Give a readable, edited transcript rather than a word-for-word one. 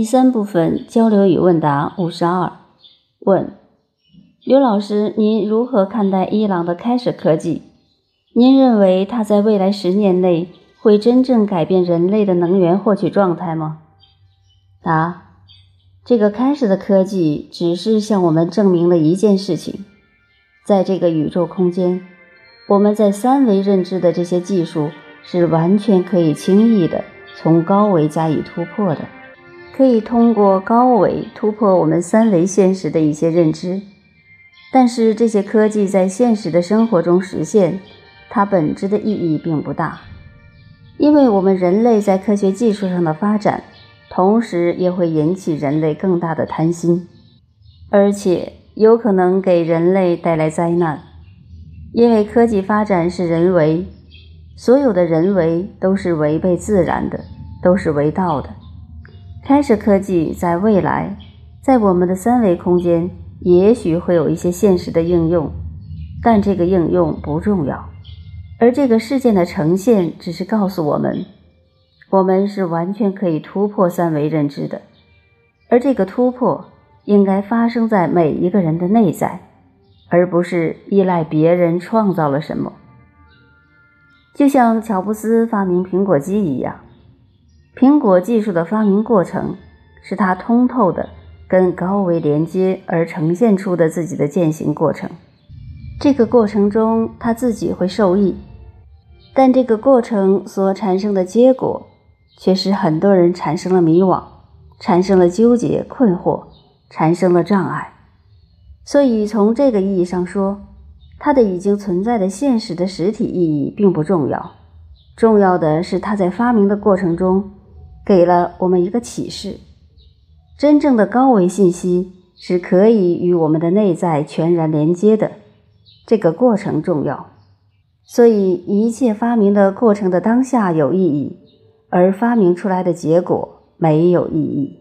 第三部分交流与问答52问：刘老师，您如何看待伊朗的开始科技？您认为它在未来10年内会真正改变人类的能源获取状态吗？答：这个开始的科技只是向我们证明了一件事情，在这个宇宙空间，我们在三维认知的这些技术是完全可以轻易的从高维加以突破的，可以通过高维突破我们三维现实的一些认知，但是这些科技在现实的生活中实现，它本质的意义并不大，因为我们人类在科学技术上的发展，同时也会引起人类更大的贪心，而且有可能给人类带来灾难，因为科技发展是人为，所有的人为都是违背自然的，都是违道的。开始科技在未来，在我们的三维空间也许会有一些现实的应用，但这个应用不重要，而这个事件的呈现只是告诉我们，我们是完全可以突破三维认知的，而这个突破应该发生在每一个人的内在，而不是依赖别人创造了什么。就像乔布斯发明苹果机一样，苹果技术的发明过程是他通透的跟高维连接而呈现出的自己的践行过程，这个过程中他自己会受益，但这个过程所产生的结果却使很多人产生了迷惘，产生了纠结困惑，产生了障碍。所以从这个意义上说，它的已经存在的现实的实体意义并不重要，重要的是它在发明的过程中给了我们一个启示，真正的高维信息是可以与我们的内在全然连接的，这个过程重要。所以一切发明的过程的当下有意义，而发明出来的结果没有意义。